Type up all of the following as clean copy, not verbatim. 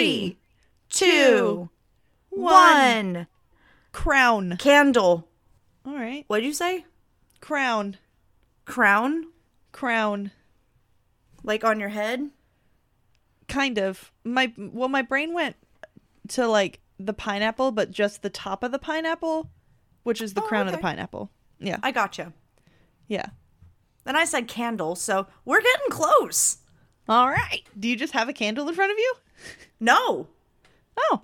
3, 2, 1. Crown. Candle. All right. What'd you say? Crown. Crown? Crown. Like on your head? Kind of. My brain went to like the pineapple, but just the top of the pineapple, which is the crown of the pineapple. Yeah. I gotcha. Yeah. And I said candle, so we're getting close. All right. Do you just have a candle in front of you? No. Oh.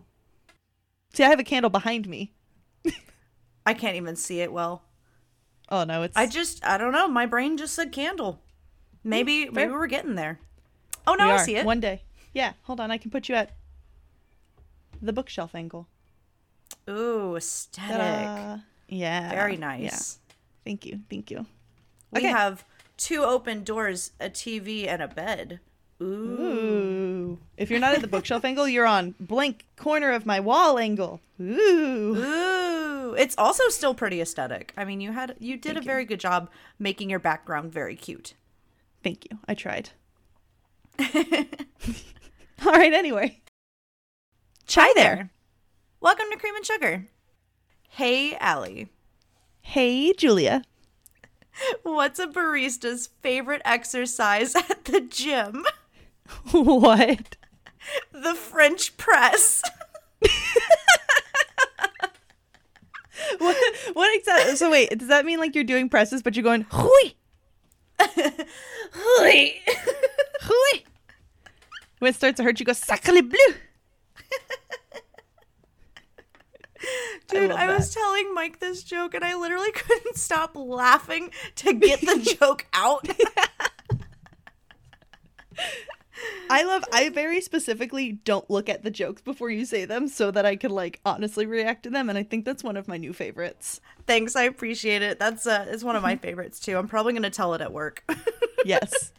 See, I have a candle behind me. I can't even see it well. Oh, no, it's... I don't know. My brain just said candle. Maybe we're getting there. Oh, no, I see it. One day. Yeah, hold on. I can put you at the bookshelf angle. Ooh, aesthetic. Ta-da. Yeah. Very nice. Yeah. Thank you. We have 2 open doors, a TV, and a bed. Ooh. If you're not at the bookshelf angle, you're on blank corner of my wall angle. Ooh. It's also still pretty aesthetic. I mean, you did a very good job making your background very cute. Thank you. I tried. All right, anyway. Hi there. Welcome to Cream and Sugar. Hey, Allie. Hey, Julia. What's a barista's favorite exercise at the gym? What? The French press. What exactly? So wait, does that mean like you're doing presses, but you're going hui, hui, hui? When it starts to hurt, you go sacre bleu. Dude, I was telling Mike this joke, and I literally couldn't stop laughing to get the joke out. I very specifically don't look at the jokes before you say them so that I could, like, honestly react to them, and I think that's one of my new favorites. Thanks, I appreciate it. That's it's one of my favorites, too. I'm probably going to tell it at work. Yes.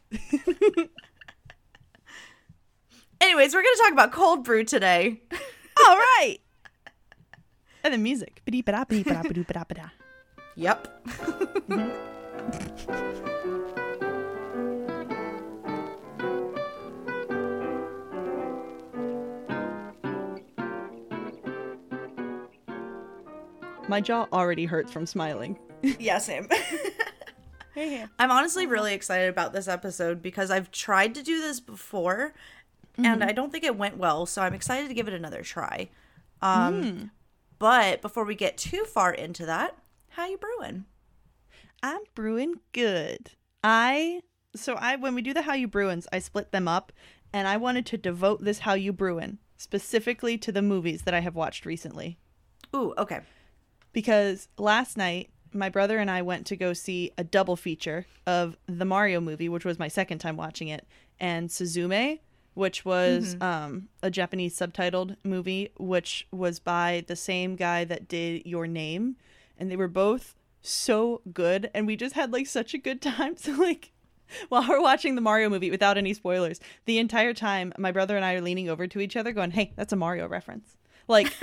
Anyways, we're going to talk about cold brew today. All right. And the music. Yep. My jaw already hurts from smiling. Yeah, same. I'm honestly really excited about this episode because I've tried to do this before, and I don't think it went well, so I'm excited to give it another try. But before we get too far into that, how you brewing? I'm brewing good. When we do the how you brewins, I split them up, and I wanted to devote this how you brewin specifically to the movies that I have watched recently. Ooh, okay. Because last night, my brother and I went to go see a double feature of the Mario movie, which was my second time watching it, and Suzume, which was a Japanese subtitled movie, which was by the same guy that did Your Name. And they were both so good. And we just had, like, such a good time. So, like, while we're watching the Mario movie, without any spoilers, the entire time, my brother and I are leaning over to each other going, hey, that's a Mario reference. Like,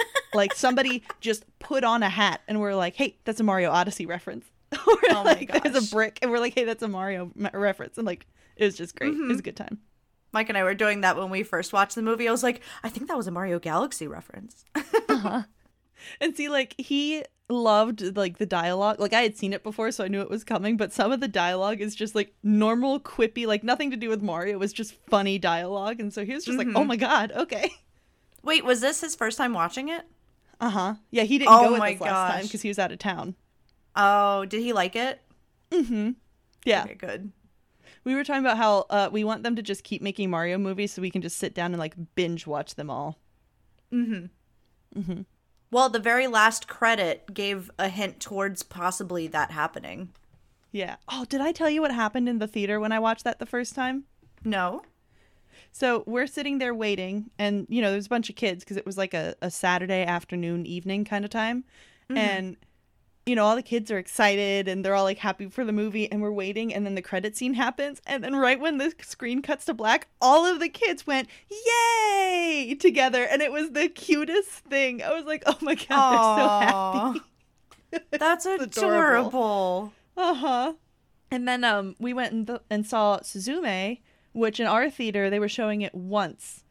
somebody just put on a hat and we're like, hey, that's a Mario Odyssey reference. Or, oh, like, my gosh. There's a brick. And we're like, hey, that's a Mario reference. And, like, it was just great. Mm-hmm. It was a good time. Mike and I were doing that when we first watched the movie. I was like, I think that was a Mario Galaxy reference. And see, like, he loved, like, the dialogue. Like, I had seen it before, so I knew it was coming. But some of the dialogue is just, like, normal, quippy, like, nothing to do with Mario. It was just funny dialogue. And so he was just like, oh, my God, okay. Wait, was this his first time watching it? Uh-huh. Yeah, he didn't go with us last time because he was out of town. Oh, did he like it? Mm-hmm. Yeah. Okay, good. We were talking about how we want them to just keep making Mario movies so we can just sit down and, like, binge watch them all. Mm-hmm. Mm-hmm. Well, the very last credit gave a hint towards possibly that happening. Yeah. Oh, did I tell you what happened in the theater when I watched that the first time? No. So we're sitting there waiting, and, you know, there's a bunch of kids because it was like a Saturday afternoon, evening kind of time. Mm-hmm. And... you know, all the kids are excited and they're all, like, happy for the movie and we're waiting and then the credit scene happens and then right when the screen cuts to black, all of the kids went, yay, together, and it was the cutest thing. I was like, oh my God, they're so happy. That's adorable. Uh-huh. And then we went and saw Suzume, which in our theater, they were showing it once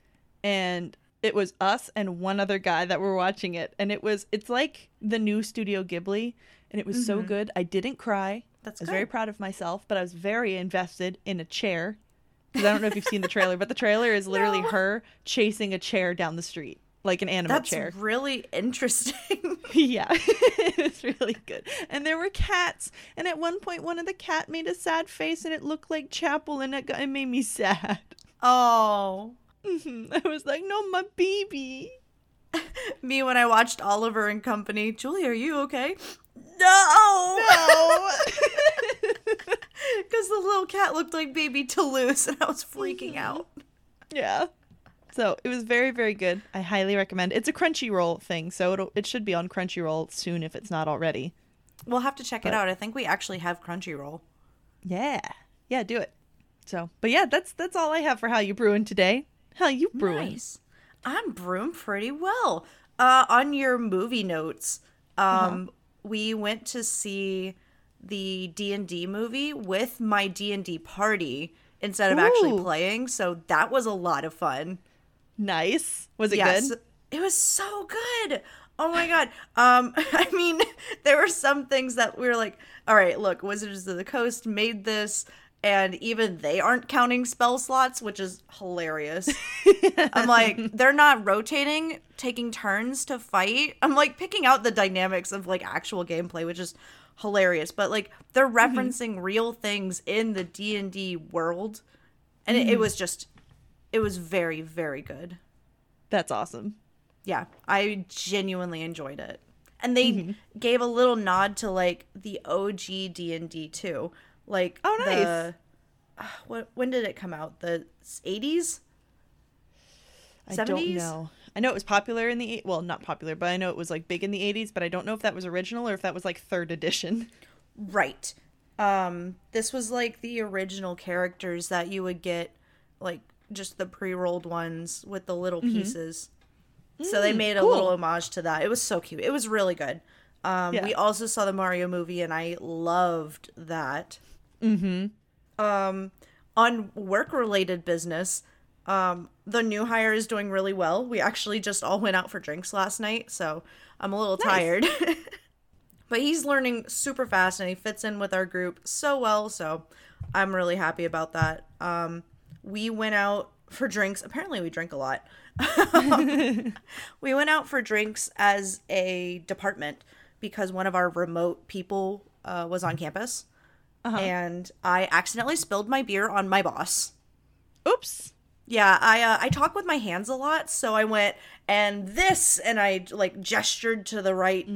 and It was us and one other guy that were watching it. And it's like the new Studio Ghibli. And it was so good. I didn't cry. I was very proud of myself, but I was very invested in a chair. Because I don't know if you've seen the trailer, but the trailer is literally her chasing a chair down the street. Like an anime chair. That's really interesting. Yeah. It's really good. And there were cats. And at one point, one of the cat made a sad face and it looked like Chapel and it made me sad. Oh. Mm-hmm. I was like, no, my baby. Me when I watched Oliver and Company. Julie, are you okay? No. Because the little cat looked like baby Toulouse and I was freaking out. Yeah. So it was very, very good. I highly recommend. It's a Crunchyroll thing, so it should be on Crunchyroll soon if it's not already. We'll have to check it out. I think we actually have Crunchyroll. Yeah. Yeah, do it. So, but yeah, that's all I have for How You Brewin' today. How you brewin'? Nice. I'm brewing pretty well. On your movie notes, we went to see the D&D movie with my D&D party instead of actually playing, so that was a lot of fun. Nice. Was it good? It was so good. Oh my god. I mean, there were some things that we were like, all right, look, Wizards of the Coast made this and even they aren't counting spell slots, which is hilarious. I'm like, they're not rotating, taking turns to fight. I'm like picking out the dynamics of like actual gameplay, which is hilarious, but like they're referencing real things in the D&D world and it was just very, very good. That's awesome. Yeah, I genuinely enjoyed it. And they gave a little nod to like the OG D&D too. Like, oh, nice. When did it come out? The 80s? 70s? I don't know. I know it was popular in the, well, not popular, but I know it was like big in the 80s, but I don't know if that was original or if that was like third edition. Right. This was like the original characters that you would get, like just the pre-rolled ones with the little pieces. So they made a little homage to that. It was so cute. It was really good. We also saw the Mario movie and I loved that. On work-related business, the new hire is doing really well. We actually just all went out for drinks last night, so I'm a little tired. But he's learning super fast and he fits in with our group so well, so I'm really happy about that. We went out for drinks. Apparently we drink a lot. We went out for drinks as a department because one of our remote people was on campus. And I accidentally spilled my beer on my boss. Oops. Yeah, I talk with my hands a lot, so I went and I like gestured to the right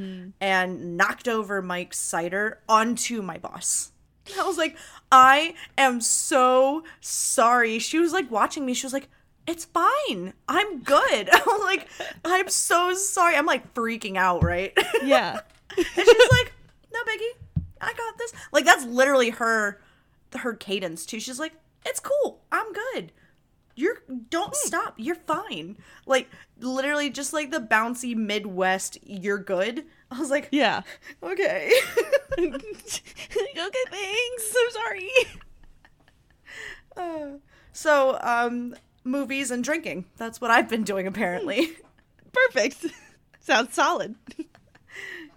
and knocked over Mike's cider onto my boss. I was like, I am so sorry. She was like watching me. She was like, it's fine. I'm good. I'm like, I'm so sorry. I'm like freaking out, right? Yeah. And she's like, no biggie. I got this. Like that's literally her cadence too. She's like, it's cool. I'm good. Don't stop. You're fine. Like literally just like the bouncy Midwest, you're good. I was like, yeah. Okay. Okay, thanks. I'm sorry. Movies and drinking. That's what I've been doing apparently. Perfect. Sounds solid.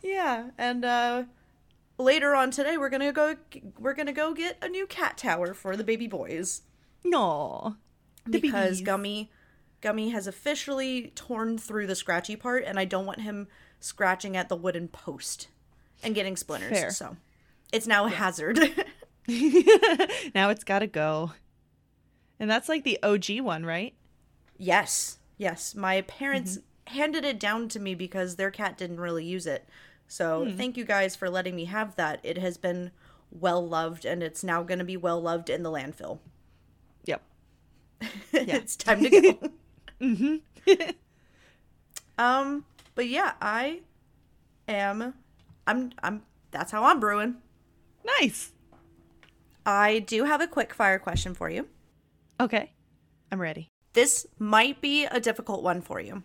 Yeah. And later on today we're going to go get a new cat tower for the baby boys. No. Because Gummy has officially torn through the scratchy part, and I don't want him scratching at the wooden post and getting splinters. Fair. So it's now a hazard. Now it's got to go. And that's like the OG one, right? Yes. Yes. My parents handed it down to me because their cat didn't really use it. So thank you guys for letting me have that. It has been well-loved, and it's now going to be well-loved in the landfill. Yep. Yeah. It's time to go. But yeah, I'm that's how I'm brewing. Nice. I do have a quick fire question for you. Okay. I'm ready. This might be a difficult one for you.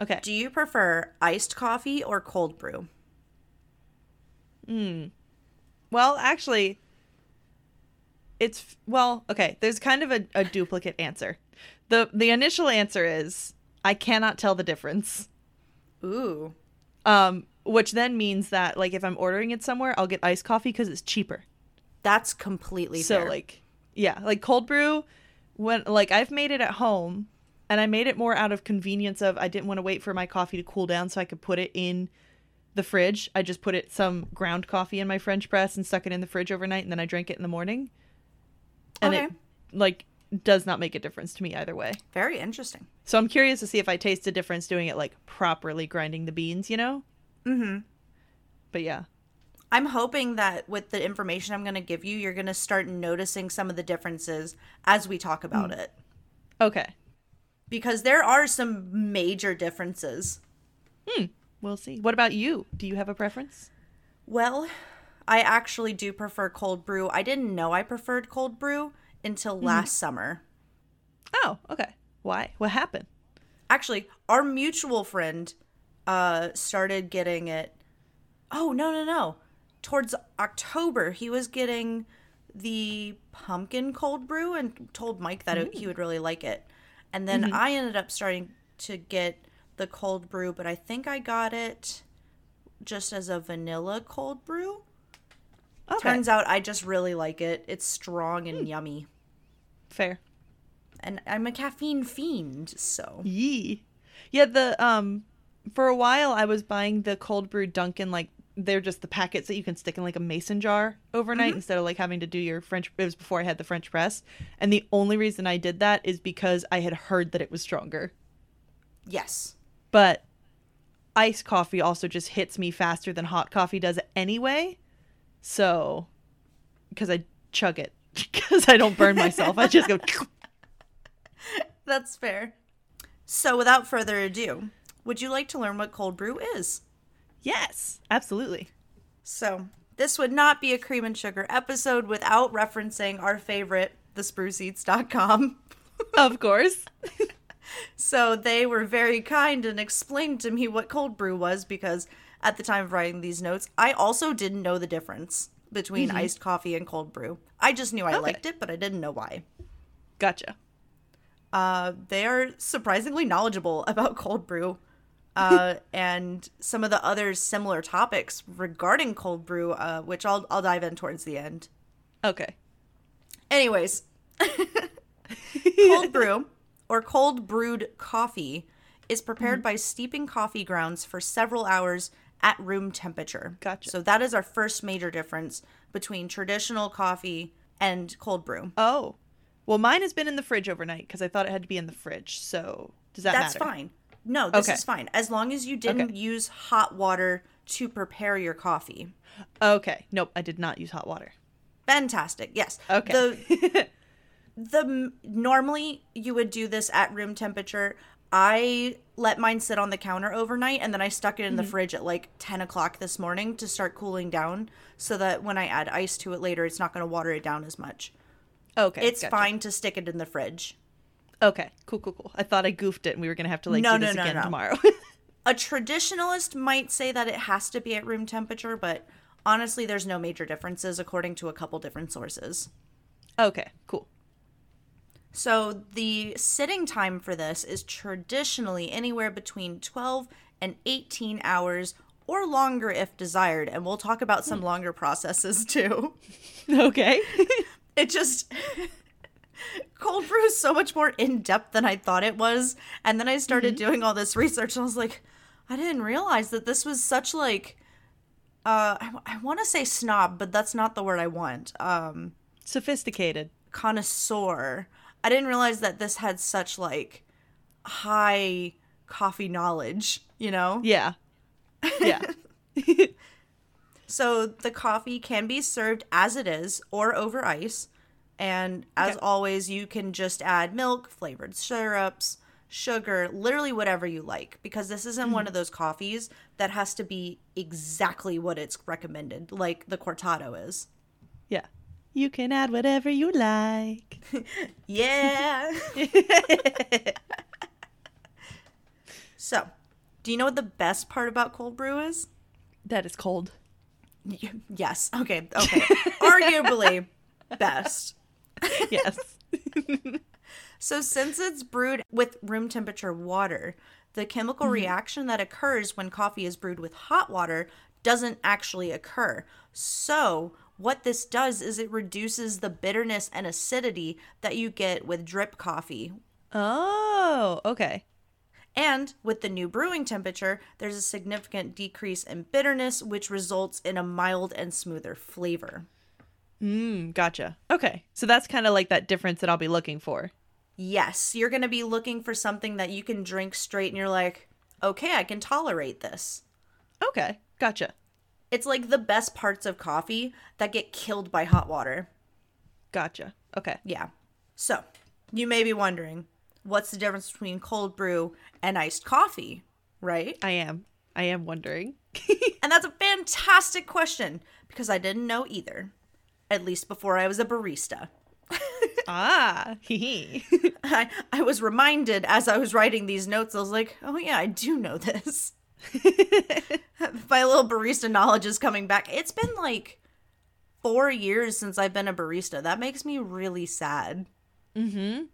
Okay. Do you prefer iced coffee or cold brew? Well, actually, it's, well, okay, there's kind of a duplicate answer. The initial answer is I cannot tell the difference. Ooh. Which then means that, like, if I'm ordering it somewhere, I'll get iced coffee because it's cheaper. That's completely fair. So, like, yeah, like cold brew, when, like, I've made it at home, and I made it more out of convenience of I didn't want to wait for my coffee to cool down so I could put it in the fridge. I just put it some ground coffee in my French press and stuck it in the fridge overnight, and then I drank it in the morning. And okay. It, like, does not make a difference to me either way. Very interesting. So I'm curious to see if I taste a difference doing it, like, properly grinding the beans, you know? Mm-hmm. But yeah. I'm hoping that with the information I'm going to give you, you're going to start noticing some of the differences as we talk about it. Okay. Because there are some major differences. We'll see. What about you? Do you have a preference? Well, I actually do prefer cold brew. I didn't know I preferred cold brew until last summer. Oh, okay. Why? What happened? Actually, our mutual friend started getting it. Oh, no. Towards October, he was getting the pumpkin cold brew and told Mike that he would really like it. And then I ended up starting to get the cold brew, but I think I got it just as a vanilla cold brew. Okay. Turns out I just really like it. It's strong and yummy. Fair. And I'm a caffeine fiend, so. Yee. Yeah, the for a while I was buying the cold brew Dunkin', like, they're just the packets that you can stick in, like, a mason jar overnight instead of, like, having to do your French. It was before I had the French press. And the only reason I did that is because I had heard that it was stronger. Yes. But iced coffee also just hits me faster than hot coffee does anyway. So, because I chug it, because I don't burn myself, I just go. That's fair. So, without further ado, would you like to learn what cold brew is? Yes, absolutely. So, this would not be a cream and sugar episode without referencing our favorite, thespruceeats.com. Of course. So, they were very kind and explained to me what cold brew was because at the time of writing these notes, I also didn't know the difference between iced coffee and cold brew. I just knew I liked it, but I didn't know why. Gotcha. They are surprisingly knowledgeable about cold brew and some of the other similar topics regarding cold brew, which I'll dive in towards the end. Okay. Anyways, cold brew or cold brewed coffee is prepared by steeping coffee grounds for several hours at room temperature. Gotcha. So that is our first major difference between traditional coffee and cold brew. Oh. Well, mine has been in the fridge overnight because I thought it had to be in the fridge. So does that matter? That's fine. No, this is fine. As long as you didn't use hot water to prepare your coffee. Okay. Nope, I did not use hot water. Fantastic. Yes. Okay. Normally, you would do this at room temperature. I let mine sit on the counter overnight, and then I stuck it in the fridge at like 10 o'clock this morning to start cooling down so that when I add ice to it later, it's not going to water it down as much. Okay, it's fine to stick it in the fridge. Okay, cool. I thought I goofed it and we were going to have to do this again tomorrow. A traditionalist might say that it has to be at room temperature, but honestly, there's no major differences according to a couple different sources. Okay, cool. So the sitting time for this is traditionally anywhere between 12 and 18 hours or longer if desired. And we'll talk about some longer processes too. Okay. It just, cold brew is so much more in-depth than I thought it was. And then I started doing all this research and I was like, I didn't realize that this was such like, I want to say snob, but that's not the word I want. Sophisticated. Connoisseur. I didn't realize that this had such, like, high coffee knowledge, you know? Yeah. Yeah. So the coffee can be served as it is or over ice. And as always, you can just add milk, flavored syrups, sugar, literally whatever you like. Because this isn't one of those coffees that has to be exactly what it's recommended, like the cortado is. Yeah. You can add whatever you like. Yeah. So, do you know what the best part about cold brew is? That it's cold. Yes. Okay. Arguably best. Yes. So since it's brewed with room temperature water, the chemical reaction that occurs when coffee is brewed with hot water doesn't actually occur. So what this does is it reduces the bitterness and acidity that you get with drip coffee. Oh, okay. And with the new brewing temperature, there's a significant decrease in bitterness, which results in a mild and smoother flavor. Gotcha. Okay. So that's kind of like that difference that I'll be looking for. Yes. You're going to be looking for something that you can drink straight and you're like, okay, I can tolerate this. Okay. Gotcha. It's like the best parts of coffee that get killed by hot water. Gotcha. Okay. Yeah. So you may be wondering, what's the difference between cold brew and iced coffee, right? I am wondering. And that's a fantastic question because I didn't know either. At least before I was a barista. I was reminded as I was writing these notes, I was like, oh yeah, I do know this. My little barista knowledge is coming back. It's been like 4 years since I've been a barista. That makes me really sad. Mm-hmm.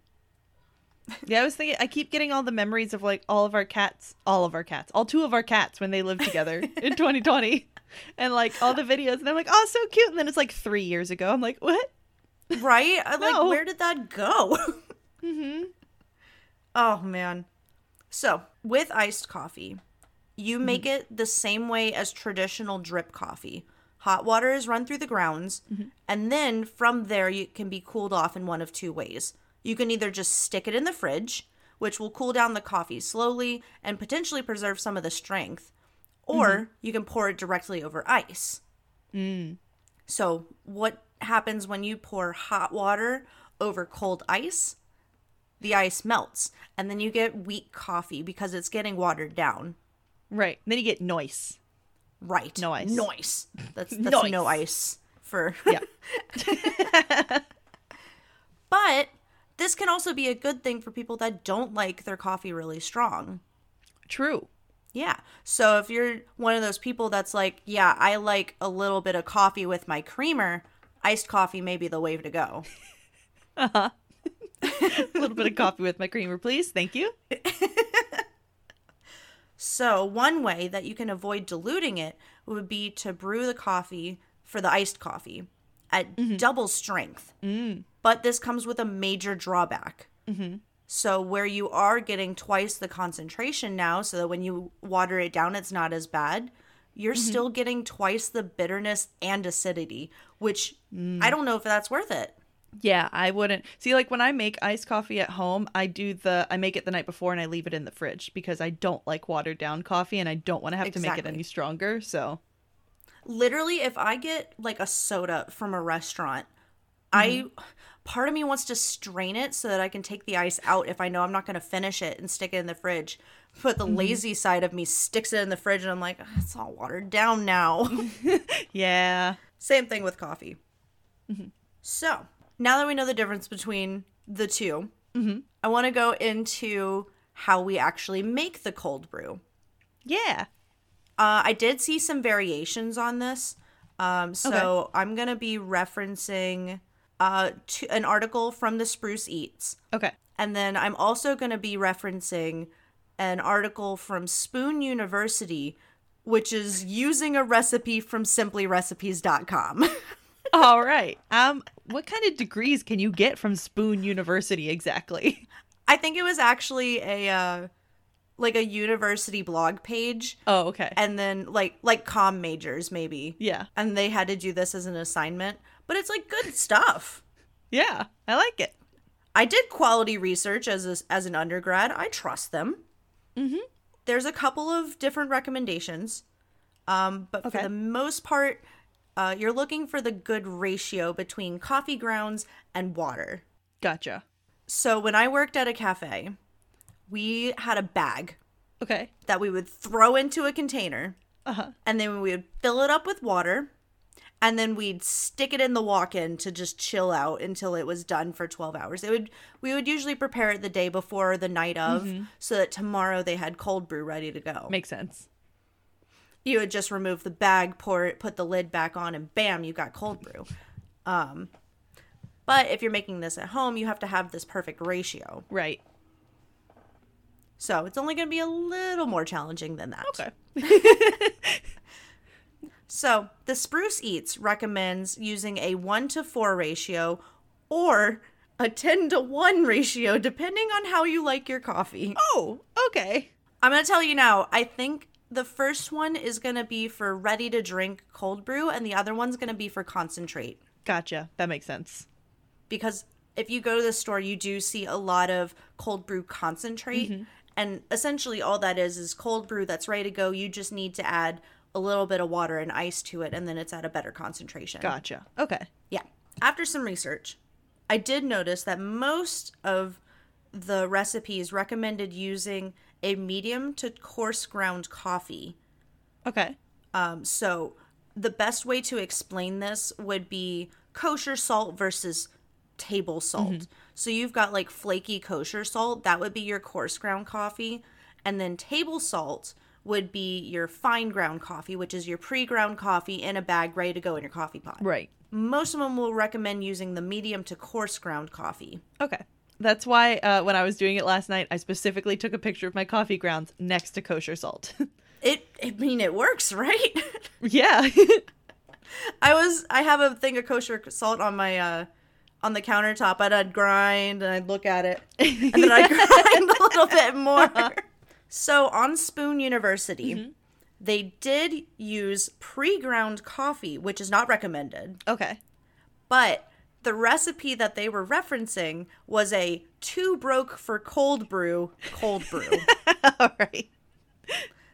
Yeah, I was thinking, I keep getting all the memories of like all two of our cats when they lived together in 2020. And like all the videos, and I'm like, oh, so cute. And then it's like 3 years ago. I'm like, what? Right? I'm like, where did that go? Mm-hmm. Oh, man. So with iced coffee, you make it the same way as traditional drip coffee. Hot water is run through the grounds. Mm-hmm. And then from there, it can be cooled off in one of two ways. You can either just stick it in the fridge, which will cool down the coffee slowly and potentially preserve some of the strength. Or you can pour it directly over ice. So what happens when you pour hot water over cold ice? The ice melts. And then you get weak coffee because it's getting watered down. Right. Then you get noise. Right. No ice. Noise. That's no ice for... Yeah. But this can also be a good thing for people that don't like their coffee really strong. True. Yeah. So if you're one of those people that's like, yeah, I like a little bit of coffee with my creamer, iced coffee may be the way to go. Uh-huh. A little bit of coffee with my creamer, please. Thank you. So one way that you can avoid diluting it would be to brew the coffee for the iced coffee at double strength. But this comes with a major drawback. So where you are getting twice the concentration now, so that when you water it down, it's not as bad, you're still getting twice the bitterness and acidity, which I don't know if that's worth it. Yeah, I wouldn't. See, like when I make iced coffee at home, I make it the night before and I leave it in the fridge because I don't like watered down coffee and I don't want to have to make it any stronger. So literally, if I get like a soda from a restaurant, part of me wants to strain it so that I can take the ice out if I know I'm not going to finish it and stick it in the fridge. But the lazy side of me sticks it in the fridge and I'm like, it's all watered down now. Yeah. Same thing with coffee. So now that we know the difference between the two, I want to go into how we actually make the cold brew. Yeah. I did see some variations on this. So I'm going to be referencing... to an article from The Spruce Eats. Okay. And then I'm also going to be referencing an article from Spoon University, which is using a recipe from simplyrecipes.com. All right. What kind of degrees can you get from Spoon University exactly? I think it was actually a university blog page. Oh, okay. And then like comm majors maybe. Yeah. And they had to do this as an assignment. But it's like good stuff. Yeah, I like it. I did quality research as an undergrad. I trust them. Mm-hmm. There's a couple of different recommendations. But for the most part, you're looking for the good ratio between coffee grounds and water. Gotcha. So when I worked at a cafe, we had a bag. Okay. That we would throw into a container. Uh-huh. And then we would fill it up with water. And then we'd stick it in the walk-in to just chill out until it was done for 12 hours. We would usually prepare it the day before or the night of so that tomorrow they had cold brew ready to go. Makes sense. You would just remove the bag, pour it, put the lid back on, and bam, you got cold brew. But if you're making this at home, you have to have this perfect ratio. Right. So it's only going to be a little more challenging than that. Okay. So the Spruce Eats recommends using a 1-to-4 ratio or a 10-to-1 ratio, depending on how you like your coffee. Oh, okay. I'm going to tell you now, I think the first one is going to be for ready-to-drink cold brew, and the other one's going to be for concentrate. Gotcha. That makes sense. Because if you go to the store, you do see a lot of cold brew concentrate. Mm-hmm. And essentially all that is cold brew that's ready to go. You just need to add a little bit of water and ice to it, and then it's at a better concentration. Gotcha. Okay. Yeah. After some research, I did notice that most of the recipes recommended using a medium to coarse ground coffee. Okay. So the best way to explain this would be kosher salt versus table salt. Mm-hmm. So you've got like flaky kosher salt. That would be your coarse ground coffee. And then table salt would be your fine ground coffee, which is your pre-ground coffee in a bag ready to go in your coffee pot. Right. Most of them will recommend using the medium to coarse ground coffee. Okay. That's why when I was doing it last night, I specifically took a picture of my coffee grounds next to kosher salt. It works, right? Yeah. I have a thing of kosher salt on my on the countertop, and I'd grind and I'd look at it, and then I'd grind a little bit more. Uh-huh. So on Spoon University, mm-hmm. they did use pre-ground coffee, which is not recommended. Okay. But the recipe that they were referencing was a too broke for cold brew. All right.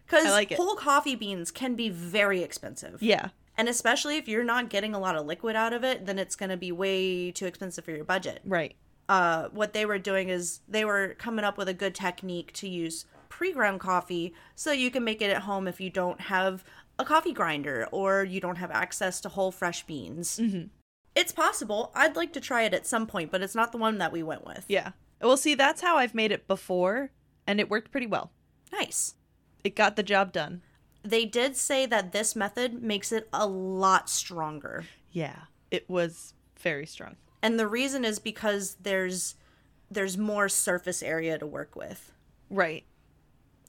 Because like whole coffee beans can be very expensive. Yeah. And especially if you're not getting a lot of liquid out of it, then it's going to be way too expensive for your budget. Right. What they were doing is they were coming up with a good technique to use pre-ground coffee so you can make it at home if you don't have a coffee grinder or you don't have access to whole fresh beans. Mm-hmm. It's possible. I'd like to try it at some point, but it's not the one that we went with. Yeah. Well, see, that's how I've made it before, and it worked pretty well. Nice. It got the job done. They did say that this method makes it a lot stronger. Yeah, it was very strong. And the reason is because there's more surface area to work with. Right.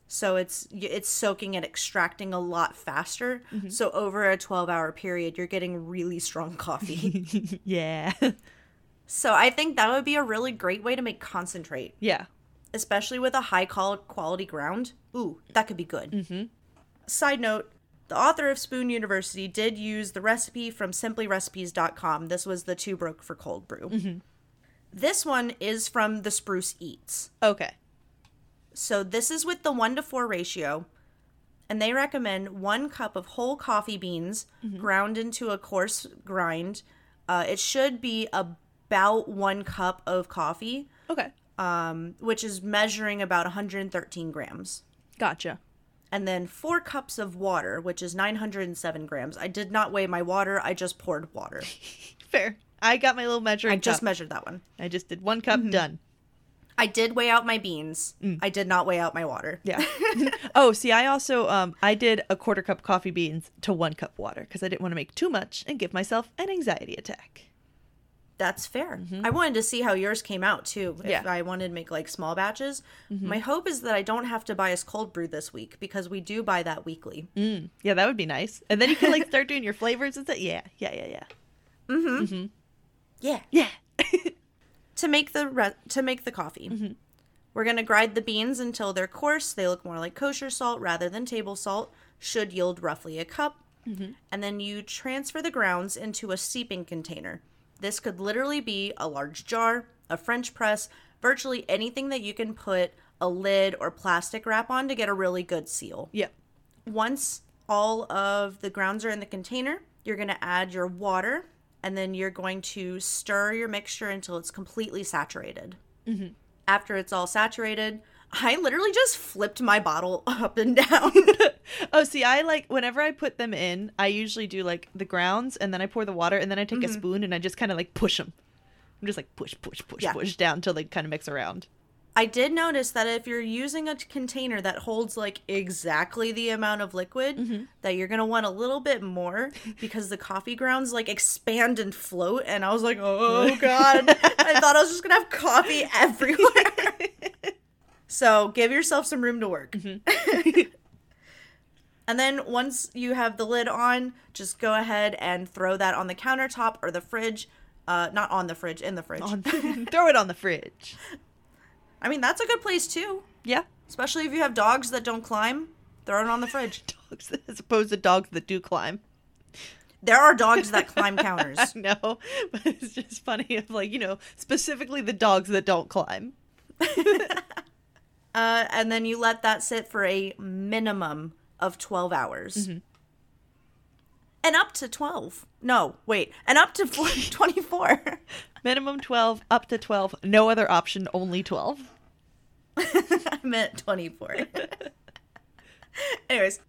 So it's soaking and extracting a lot faster. Mm-hmm. So over a 12-hour period, you're getting really strong coffee. Yeah. So I think that would be a really great way to make concentrate. Yeah. Especially with a high quality ground. Ooh, that could be good. Mm-hmm. Side note, the author of Spoon University did use the recipe from simplyrecipes.com. This was the too broke for cold brew. Mm-hmm. This one is from the Spruce Eats. Okay. So this is with the 1-to-4 ratio, and they recommend 1 cup of whole coffee beans mm-hmm. ground into a coarse grind. It should be about 1 cup of coffee. Okay. Which is measuring about 113 grams. Gotcha. And then 4 cups of water, which is 907 grams. I did not weigh my water. I just poured water. Fair. I got my little measuring cup. I just measured that one. I just did 1 cup, mm-hmm. done. I did weigh out my beans. Mm. I did not weigh out my water. Yeah. Oh, see, I also, I did a 1/4 cup coffee beans to 1 cup water because I didn't want to make too much and give myself an anxiety attack. That's fair. Mm-hmm. I wanted to see how yours came out, too. If I wanted to make, like, small batches. Mm-hmm. My hope is that I don't have to buy us cold brew this week because we do buy that weekly. Mm. Yeah, that would be nice. And then you can, like, start doing your flavors and stuff. Yeah. Mm-hmm. Mm-hmm. Yeah. Yeah. To make the coffee, mm-hmm. we're going to grind the beans until they're coarse. They look more like kosher salt rather than table salt. Should yield roughly a cup. Mm-hmm. And then you transfer the grounds into a steeping container. This could literally be a large jar, a French press, virtually anything that you can put a lid or plastic wrap on to get a really good seal. Yep. Once all of the grounds are in the container, you're going to add your water, and then you're going to stir your mixture until it's completely saturated. Mm-hmm. After it's all saturated, I literally just flipped my bottle up and down. Oh, see, I like, whenever I put them in, I usually do like the grounds and then I pour the water and then I take mm-hmm. a spoon and I just kind of like push them. I'm just like push down until they kind of mix around. I did notice that if you're using a container that holds, like, exactly the amount of liquid, mm-hmm. that you're going to want a little bit more because the coffee grounds, like, expand and float. And I was like, oh, God. I thought I was just going to have coffee everywhere. So give yourself some room to work. Mm-hmm. And then once you have the lid on, just go ahead and throw that on the countertop or the fridge. Not on the fridge, in the fridge. Throw it on the fridge. I mean, that's a good place, too. Yeah. Especially if you have dogs that don't climb, throw it on the fridge. Dogs, as opposed to dogs that do climb. There are dogs that climb counters. I know, but it's just funny. Like, you know, specifically the dogs that don't climb. And then you let that sit for a minimum of 12 hours. Mm-hmm. And up to 12. No, wait. And up to 24. Minimum 12, up to 12. No other option, only 12. I meant 24. Anyways,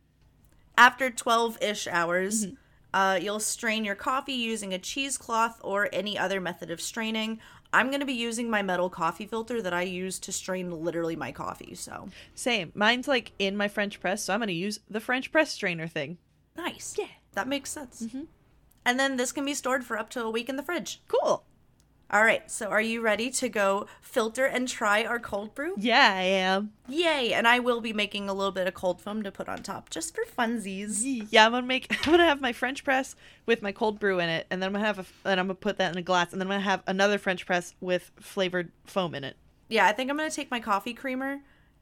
after 12-ish hours, mm-hmm. You'll strain your coffee using a cheesecloth or any other method of straining. I'm going to be using my metal coffee filter that I use to strain literally my coffee. So same. Mine's like in my French press, so I'm going to use the French press strainer thing. Nice. Yeah. That makes sense. Mm-hmm. And then this can be stored for up to a week in the fridge. Cool. All right. So are you ready to go filter and try our cold brew? Yeah, I am. Yay. And I will be making a little bit of cold foam to put on top just for funsies. Yeah, I'm going to have my French press with my cold brew in it. And then I'm going to put that in a glass. And then I'm going to have another French press with flavored foam in it. Yeah, I think I'm going to take my coffee creamer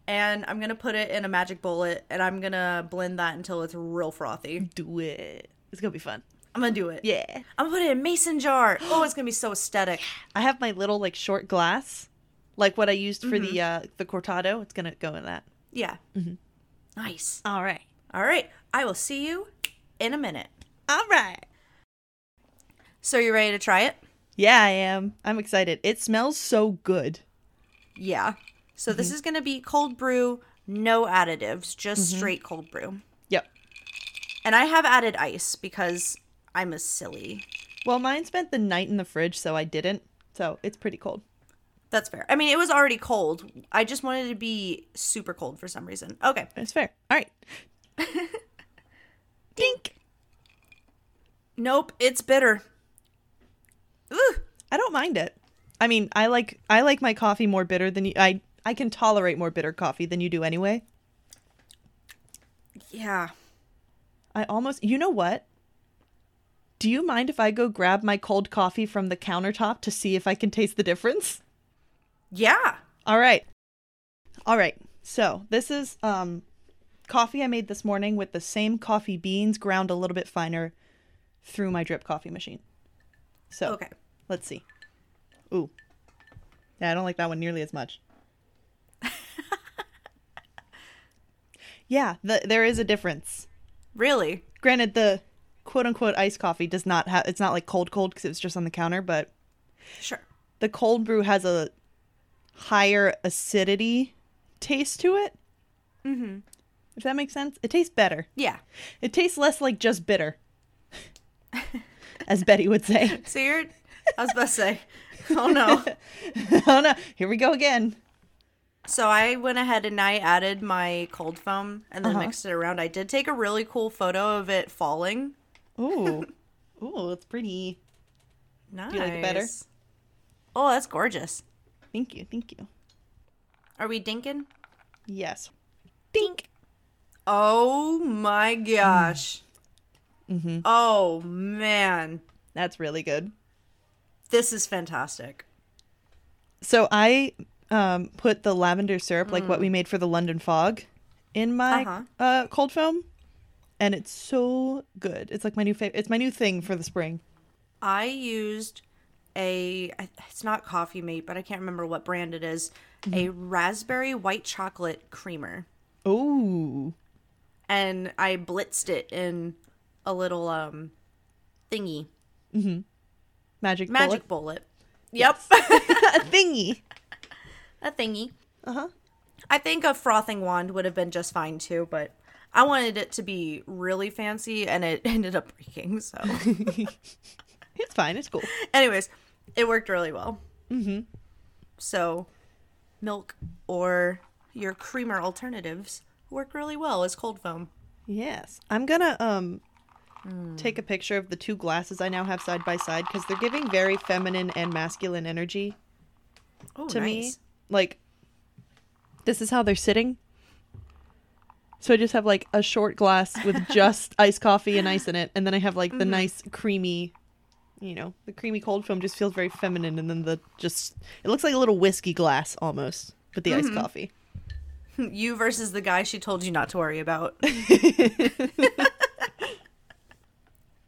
and I'm going to put it in a magic bullet, and I'm going to blend that until it's real frothy. Do it. It's going to be fun. I'm going to do it. Yeah. I'm going to put it in a mason jar. Oh, it's going to be so aesthetic. I have my little, like, short glass, like what I used for mm-hmm. The cortado. It's going to go in that. Yeah. Mm-hmm. Nice. All right. All right. I will see you in a minute. All right. So you ready to try it? Yeah, I am. I'm excited. It smells so good. Yeah. So this mm-hmm. is going to be cold brew, no additives, just mm-hmm. straight cold brew. Yep. And I have added ice because I'm a silly. Well, mine spent the night in the fridge, so I didn't. So it's pretty cold. That's fair. I mean, it was already cold. I just wanted it to be super cold for some reason. Okay. That's fair. All right. Dink. Nope. It's bitter. Ooh. I don't mind it. I mean, I like my coffee more bitter than you. I can tolerate more bitter coffee than you do anyway. Yeah. You know what? Do you mind if I go grab my cold coffee from the countertop to see if I can taste the difference? Yeah. All right. So this is coffee I made this morning with the same coffee beans ground a little bit finer through my drip coffee machine. So okay. Let's see. Ooh. Yeah, I don't like that one nearly as much. Yeah, there is a difference. Really? Granted, the quote-unquote iced coffee does not have... It's not like cold because it's just on the counter, but... Sure. The cold brew has a higher acidity taste to it. Mm-hmm. If that makes sense. It tastes better. Yeah. It tastes less like just bitter. As Betty would say. So you're... I was about to say... Oh, no. Oh, no. Here we go again. So I went ahead and I added my cold foam and then mixed it around. I did take a really cool photo of it falling. Ooh. Ooh, it's pretty. Nice. Do you like it better? Oh, that's gorgeous. Thank you. Thank you. Are we dinking? Yes. Dink. Oh, my gosh. Mm-hmm. Oh, man. That's really good. This is fantastic. So I put the lavender syrup, like what we made for the London Fog, in my cold foam. And it's so good. It's like my new favorite. It's my new thing for the spring. I used it's not Coffee Mate, but I can't remember what brand it is, a raspberry white chocolate creamer. Ooh. And I blitzed it in a little thingy. Mm-hmm. Magic bullet. Yep. Yes. A thingy. Uh-huh. I think a frothing wand would have been just fine, too, but I wanted it to be really fancy, and it ended up breaking, so. It's fine. It's cool. Anyways, it worked really well. Mm-hmm. So milk or your creamer alternatives work really well as cold foam. Yes. I'm going to take a picture of the two glasses I now have side by side because they're giving very feminine and masculine energy to me. Like, this is how they're sitting. So I just have like a short glass with just iced coffee and ice in it. And then I have like the nice creamy, you know, the creamy cold foam just feels very feminine. And then it looks like a little whiskey glass almost with the iced coffee. You versus the guy she told you not to worry about. Now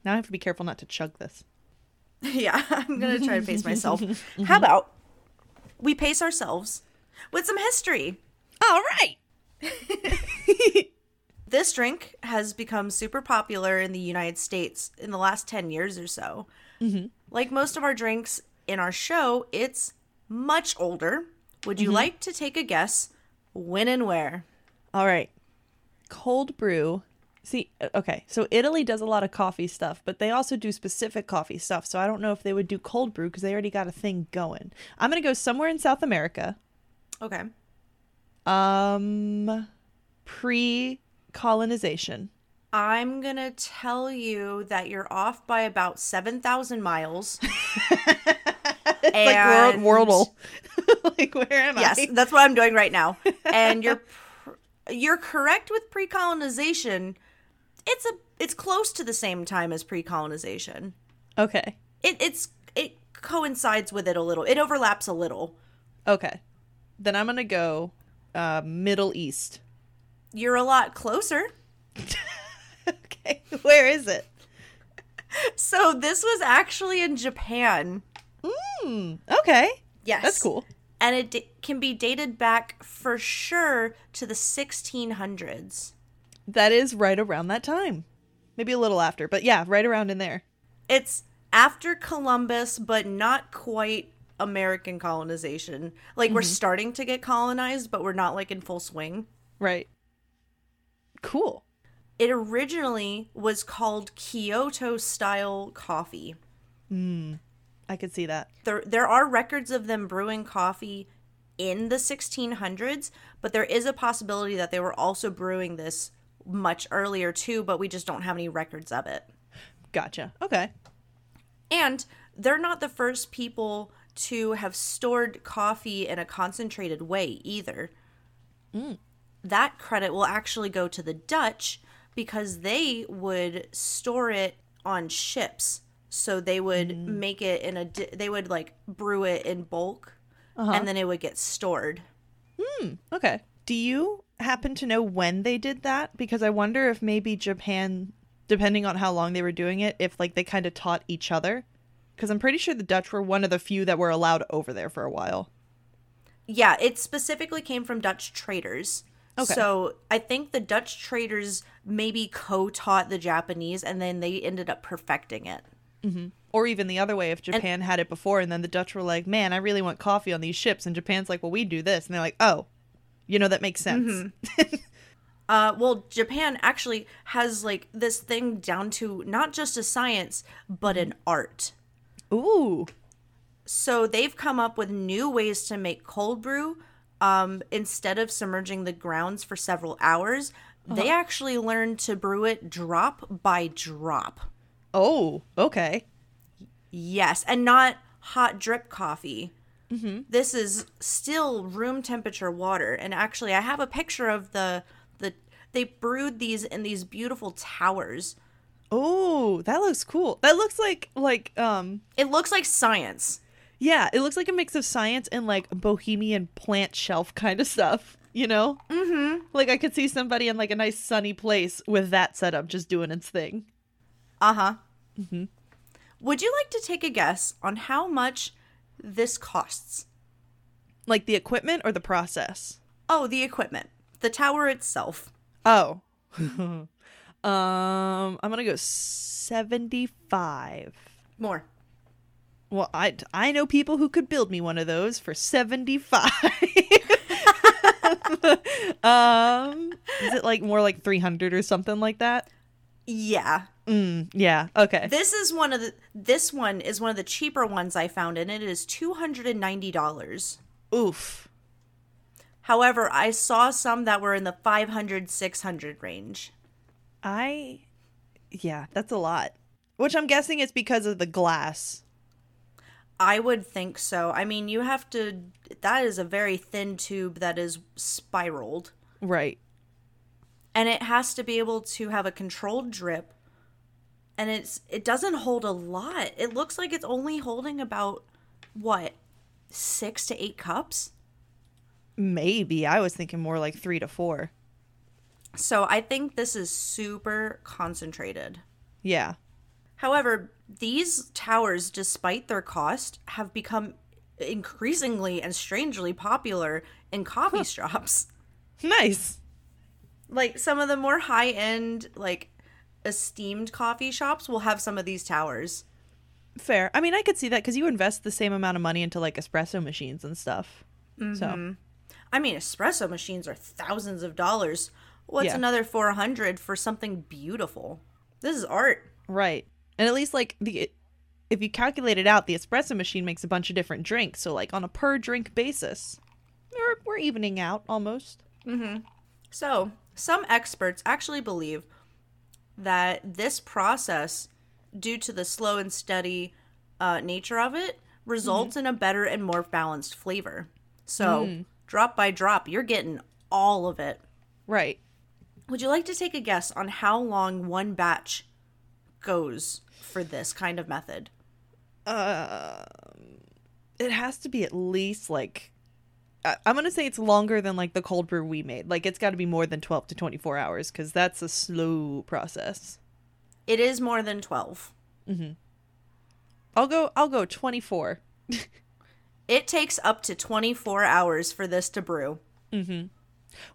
I have to be careful not to chug this. Yeah, I'm going to try to pace myself. How about we pace ourselves with some history? All right. This drink has become super popular in the United States in the last 10 years or so. Mm-hmm. Like most of our drinks in our show, it's much older. Would you like to take a guess when and where? All right. Cold brew. See, okay, so Italy does a lot of coffee stuff, but they also do specific coffee stuff. So I don't know if they would do cold brew because they already got a thing going. I'm going to go somewhere in South America. Okay. Pre-colonization. I'm going to tell you that you're off by about 7,000 miles. It's and... like World Wordle. Like, where am I? Yes, that's what I'm doing right now. And you're correct with pre-colonization. It's close to the same time as pre-colonization. Okay. It coincides with it a little. It overlaps a little. Okay. Then I'm going to go Middle East. You're a lot closer. Okay. Where is it? So this was actually in Japan. Okay. Yes. That's cool. And it can be dated back for sure to the 1600s. That is right around that time. Maybe a little after, but yeah, right around in there. It's after Columbus, but not quite American colonization. Like, we're starting to get colonized, but we're not, like, in full swing. Right. Cool. It originally was called Kyoto-style coffee. I could see that. There are records of them brewing coffee in the 1600s, but there is a possibility that they were also brewing this much earlier too, but we just don't have any records of it. Gotcha. Okay. And they're not the first people to have stored coffee in a concentrated way either. That credit will actually go to the Dutch because they would store it on ships. So they would make it they would like brew it in bulk and then it would get stored. Okay. Do you happen to know when they did that? Because I wonder if maybe Japan, depending on how long they were doing it, if like they kind of taught each other. Because I'm pretty sure the Dutch were one of the few that were allowed over there for a while. Yeah, it specifically came from Dutch traders. Okay. So I think the Dutch traders maybe co-taught the Japanese and then they ended up perfecting it. Or even the other way, if Japan had it before and then the Dutch were like, man, I really want coffee on these ships, and Japan's like, well, we do this, and they're like, oh, you know, that makes sense. Well, Japan actually has like this thing down to not just a science but an art. Ooh. So they've come up with new ways to make cold brew. Instead of submerging the grounds for several hours, they actually learned to brew it drop by drop. Oh, okay. Yes, and not hot drip coffee. This is still room temperature water. And actually, I have a picture of they brewed these in these beautiful towers. Oh, that looks cool. That looks like. It looks like science. Yeah, it looks like a mix of science and like bohemian plant shelf kind of stuff. You know? Like, I could see somebody in like a nice sunny place with that setup just doing its thing. Would you like to take a guess on how much this costs? Like the equipment or the process? Oh, the equipment. The tower itself. Oh. I'm going to go 75. More. Well, I know people who could build me one of those for 75. Is it like more like 300 or something like that? Yeah. Yeah. Okay. This one is one of the cheaper ones I found, and it is $290. Oof. However, I saw some that were in the 500, 600 range. Yeah, that's a lot. Which I'm guessing it's because of the glass. I would think so. I mean, you have to, that is a very thin tube that is spiraled. Right. And it has to be able to have a controlled drip. And it doesn't hold a lot. It looks like it's only holding about, 6 to 8 cups? Maybe. I was thinking more like 3 to 4. So I think this is super concentrated. Yeah. However, these towers, despite their cost, have become increasingly and strangely popular in coffee shops. Nice. Like, some of the more high-end, like, esteemed coffee shops will have some of these towers. Fair. I mean, I could see that because you invest the same amount of money into, like, espresso machines and stuff. Mm-hmm. So, I mean, espresso machines are thousands of dollars. What's another $400 for something beautiful? This is art. Right. And at least, like, if you calculate it out, the espresso machine makes a bunch of different drinks. So, like, on a per-drink basis, we're evening out, almost. Mm-hmm. So, some experts actually believe that this process, due to the slow and steady nature of it, results in a better and more balanced flavor. So, drop by drop, you're getting all of it. Right. Would you like to take a guess on how long one batch goes for this kind of method? It has to be at least like, I'm gonna say it's longer than like the cold brew we made. Like, it's got to be more than 12 to 24 hours because that's a slow process. It is more than 12. Mm-hmm. I'll go 24. It takes up to 24 hours for this to brew. Mm-hmm.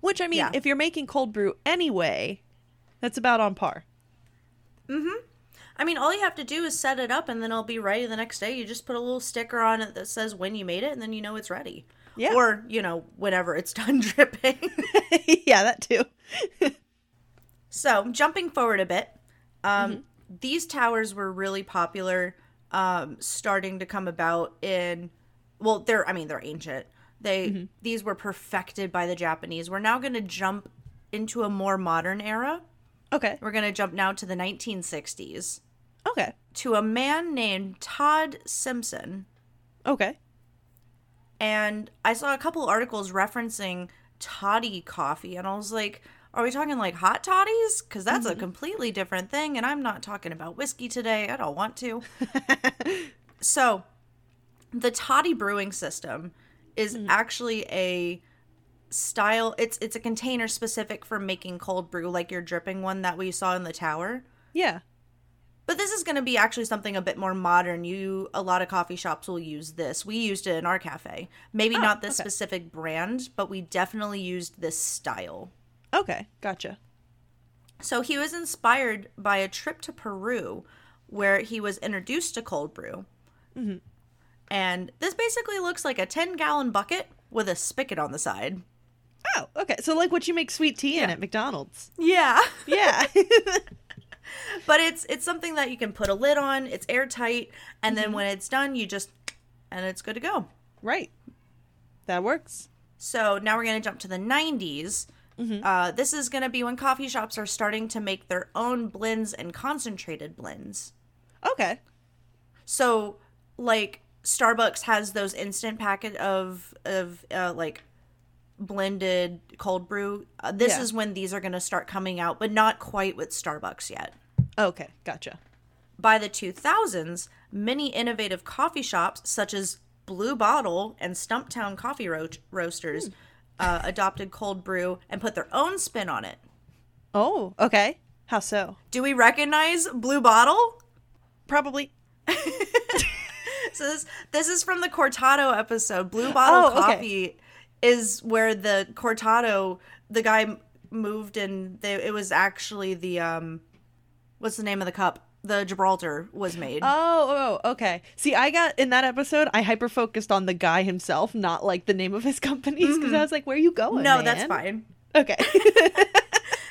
Which, I mean, if you're making cold brew anyway, that's about on par. Mm-hmm. I mean, all you have to do is set it up and then it'll be ready the next day. You just put a little sticker on it that says when you made it and then you know it's ready. Yeah. Or, you know, whenever it's done dripping. Yeah, that too. So, jumping forward a bit, these towers were really popular, starting to come about in, well, they're ancient. These were perfected by the Japanese. We're now going to jump into a more modern era. Okay. We're going to jump now to the 1960s. Okay. To a man named Todd Simpson. Okay. And I saw a couple articles referencing toddy coffee, and I was like, are we talking like hot toddies? Because that's a completely different thing, and I'm not talking about whiskey today. I don't want to. So, the toddy brewing system is actually a style, it's a container specific for making cold brew, like your dripping one that we saw in the tower. Yeah. But this is going to be actually something a bit more modern. A lot of coffee shops will use this. We used it in our cafe. Maybe not this specific brand, but we definitely used this style. Okay, gotcha. So he was inspired by a trip to Peru where he was introduced to cold brew. Mm-hmm. And this basically looks like a 10-gallon bucket with a spigot on the side. Oh, okay. So like what you make sweet tea in at McDonald's. Yeah. Yeah. But it's something that you can put a lid on, it's airtight, and then when it's done, you just, and it's good to go. Right. That works. So now we're going to jump to the 90s. Mm-hmm. This is going to be when coffee shops are starting to make their own blends and concentrated blends. Okay. So, like, Starbucks has those instant packet of like, blended cold brew. This is when these are going to start coming out, but not quite with Starbucks yet. Okay, gotcha. By the 2000s, many innovative coffee shops, such as Blue Bottle and Stumptown Coffee Roasters, adopted cold brew and put their own spin on it. Oh, okay. How so? Do we recognize Blue Bottle? Probably. So this is from the Cortado episode. Blue Bottle Coffee is where the Cortado, the guy moved, and it was actually the, what's the name of the cup? The Gibraltar was made. Oh, okay. See, I got, in that episode, I hyper-focused on the guy himself, not like the name of his companies, because I was like, where are you going, No, man? That's fine. Okay.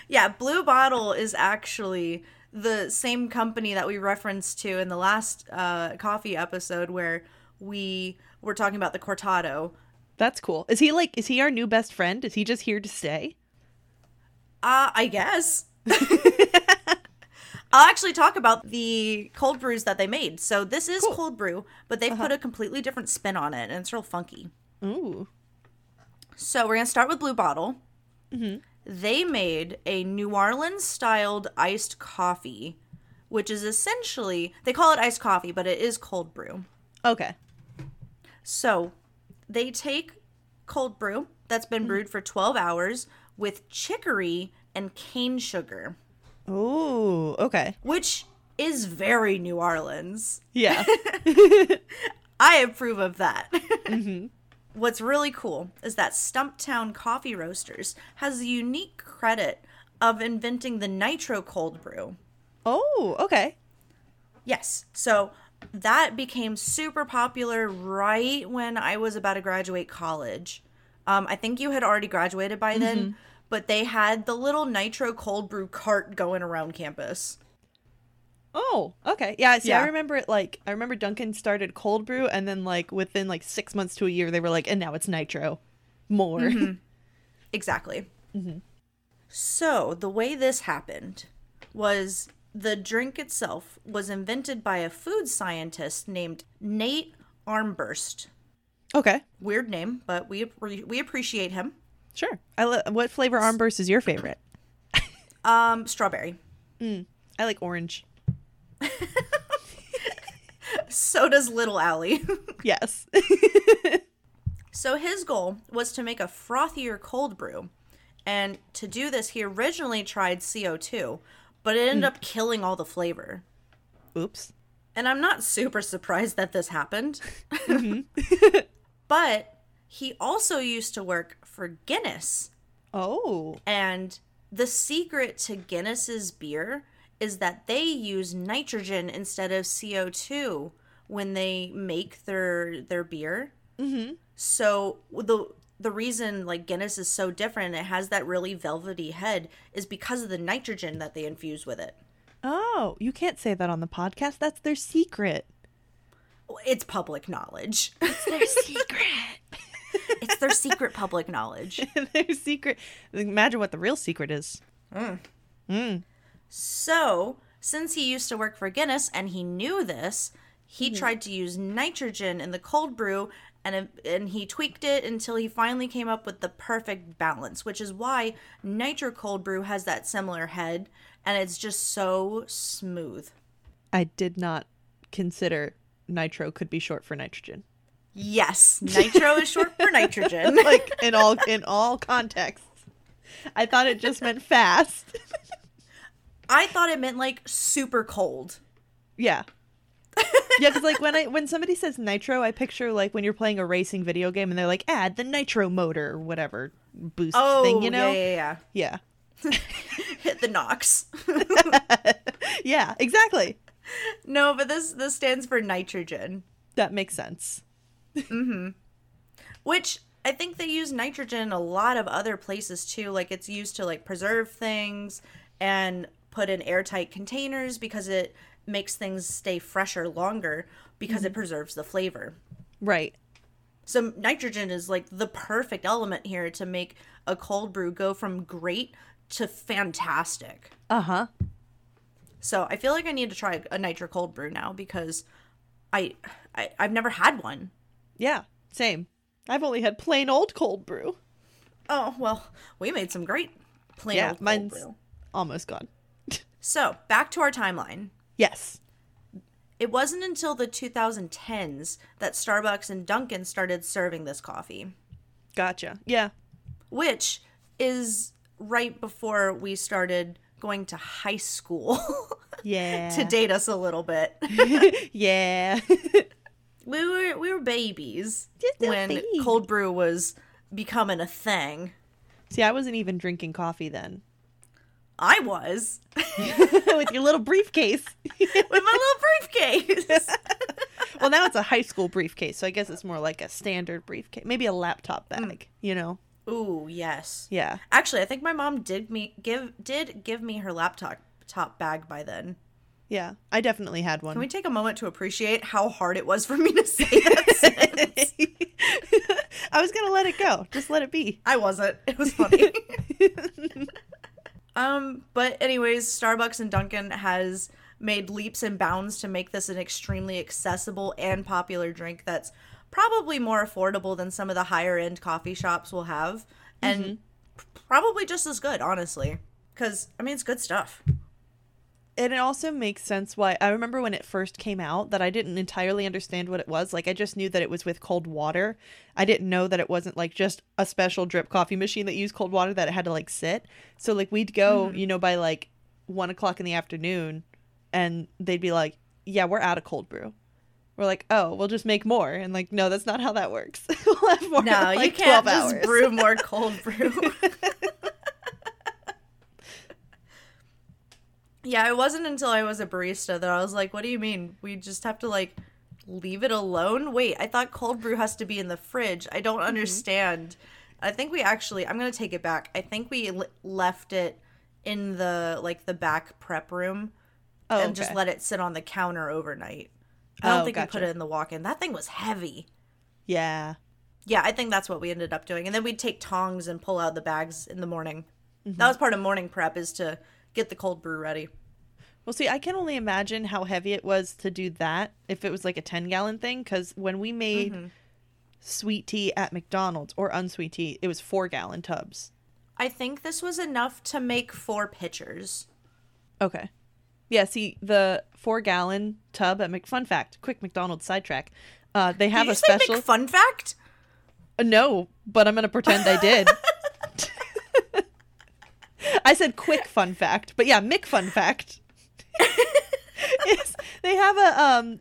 Yeah, Blue Bottle is actually the same company that we referenced to in the last coffee episode where we were talking about the Cortado. That's cool. Is he like, is he our new best friend? Is he just here to stay? I guess. I'll actually talk about the cold brews that they made. So this is cold brew, but they've put a completely different spin on it, and it's real funky. Ooh. So we're going to start with Blue Bottle. Mm-hmm. They made a New Orleans-styled iced coffee, which is essentially, they call it iced coffee, but it is cold brew. Okay. So they take cold brew that's been brewed for 12 hours with chicory and cane sugar. Oh, okay. Which is very New Orleans. Yeah. I approve of that. Mm-hmm. What's really cool is that Stumptown Coffee Roasters has the unique credit of inventing the Nitro Cold Brew. Oh, okay. Yes. So that became super popular right when I was about to graduate college. I think you had already graduated by then, but they had the little Nitro Cold Brew cart going around campus. Oh, okay. Yeah, see, yeah. I remember it, like, I remember Duncan started cold brew, and then, like, within, like, 6 months to a year, they were like, and now it's Nitro. More. Mm-hmm. Exactly. Mm-hmm. So, the way this happened was the drink itself was invented by a food scientist named Nate Armburst. Okay. Weird name, but we appreciate him. Sure. What flavor Armburst is your favorite? Strawberry. I like orange. So does Little Allie. Yes. So his goal was to make a frothier cold brew, and to do this he originally tried CO2, but it ended up killing all the flavor. Oops. And I'm not super surprised that this happened. Mm-hmm. But he also used to work for Guinness. Oh. And the secret to Guinness's beer is that they use nitrogen instead of CO2 when they make their beer. Mm-hmm. So the reason, like, Guinness is so different, it has that really velvety head, is because of the nitrogen that they infuse with it. Oh, you can't say that on the podcast. That's their secret. It's public knowledge. It's their secret. It's their secret public knowledge. Their secret. Imagine what the real secret is. So, since he used to work for Guinness and he knew this, he tried to use nitrogen in the cold brew, and he tweaked it until he finally came up with the perfect balance, which is why Nitro Cold Brew has that similar head, and it's just so smooth. I did not consider nitro could be short for nitrogen. Yes, nitro is short for nitrogen. Like, in all contexts. I thought it just meant fast. I thought it meant, like, super cold. Yeah. Yeah, because, like, when somebody says nitro, I picture, like, when you're playing a racing video game and they're like, add the nitro motor or whatever boost thing, you know? Yeah. Hit the NOx. Yeah, exactly. No, but this stands for nitrogen. That makes sense. Mm-hmm. Which, I think they use nitrogen in a lot of other places, too. Like, it's used to, like, preserve things and put in airtight containers because it makes things stay fresher longer because it preserves the flavor. Right. So nitrogen is like the perfect element here to make a cold brew go from great to fantastic. Uh-huh. So I feel like I need to try a nitro cold brew now because I've never had one. Yeah, same. I've only had plain old cold brew. Oh, well, we made some great plain old cold brew. Almost gone. So, back to our timeline. Yes. It wasn't until the 2010s that Starbucks and Dunkin' started serving this coffee. Gotcha. Yeah. Which is right before we started going to high school. Yeah. To date us a little bit. Yeah. We were babies when cold brew was becoming a thing. See, I wasn't even drinking coffee then. I was. With your little briefcase. With my little briefcase. Well, now it's a high school briefcase, so I guess it's more like a standard briefcase. Maybe a laptop bag, you know? Ooh, yes. Yeah. Actually, I think my mom did give me her laptop bag by then. Yeah, I definitely had one. Can we take a moment to appreciate how hard it was for me to say that sentence? I was going to let it go. Just let it be. I wasn't. It was funny. But anyways, Starbucks and Dunkin' has made leaps and bounds to make this an extremely accessible and popular drink that's probably more affordable than some of the higher end coffee shops will have. And probably just as good, honestly. Because, I mean, it's good stuff. And it also makes sense why I remember when it first came out that I didn't entirely understand what it was. Like, I just knew that it was with cold water. I didn't know that it wasn't like just a special drip coffee machine that used cold water, that it had to like sit. So like we'd go, you know, by like 1 o'clock in the afternoon and they'd be like, yeah, we're out of cold brew. We're like, oh, we'll just make more. And like, no, that's not how that works. We'll have more. No, like you can't just brew more cold brew. Yeah, it wasn't until I was a barista that I was like, what do you mean? We just have to, like, leave it alone? Wait, I thought cold brew has to be in the fridge. I don't understand. I think we actually, I'm going to take it back. I think we left it in the, like, the back prep room and just let it sit on the counter overnight. I don't think we put it in the walk-in. That thing was heavy. Yeah. Yeah, I think that's what we ended up doing. And then we'd take tongs and pull out the bags in the morning. That was part of morning prep, is to get the cold brew ready. Well, see, I can only imagine how heavy it was to do that if it was like a 10-gallon thing, because when we made sweet tea at McDonald's, or unsweet tea, it was 4-gallon tubs. I think this was enough to make 4 pitchers. Okay. Yeah, see, the 4-gallon tub at fun fact, quick McDonald's sidetrack. They have a special. Did you say fun fact? No, but I'm going to pretend I did. I said quick fun fact, but yeah, McFun fact. Yes, they have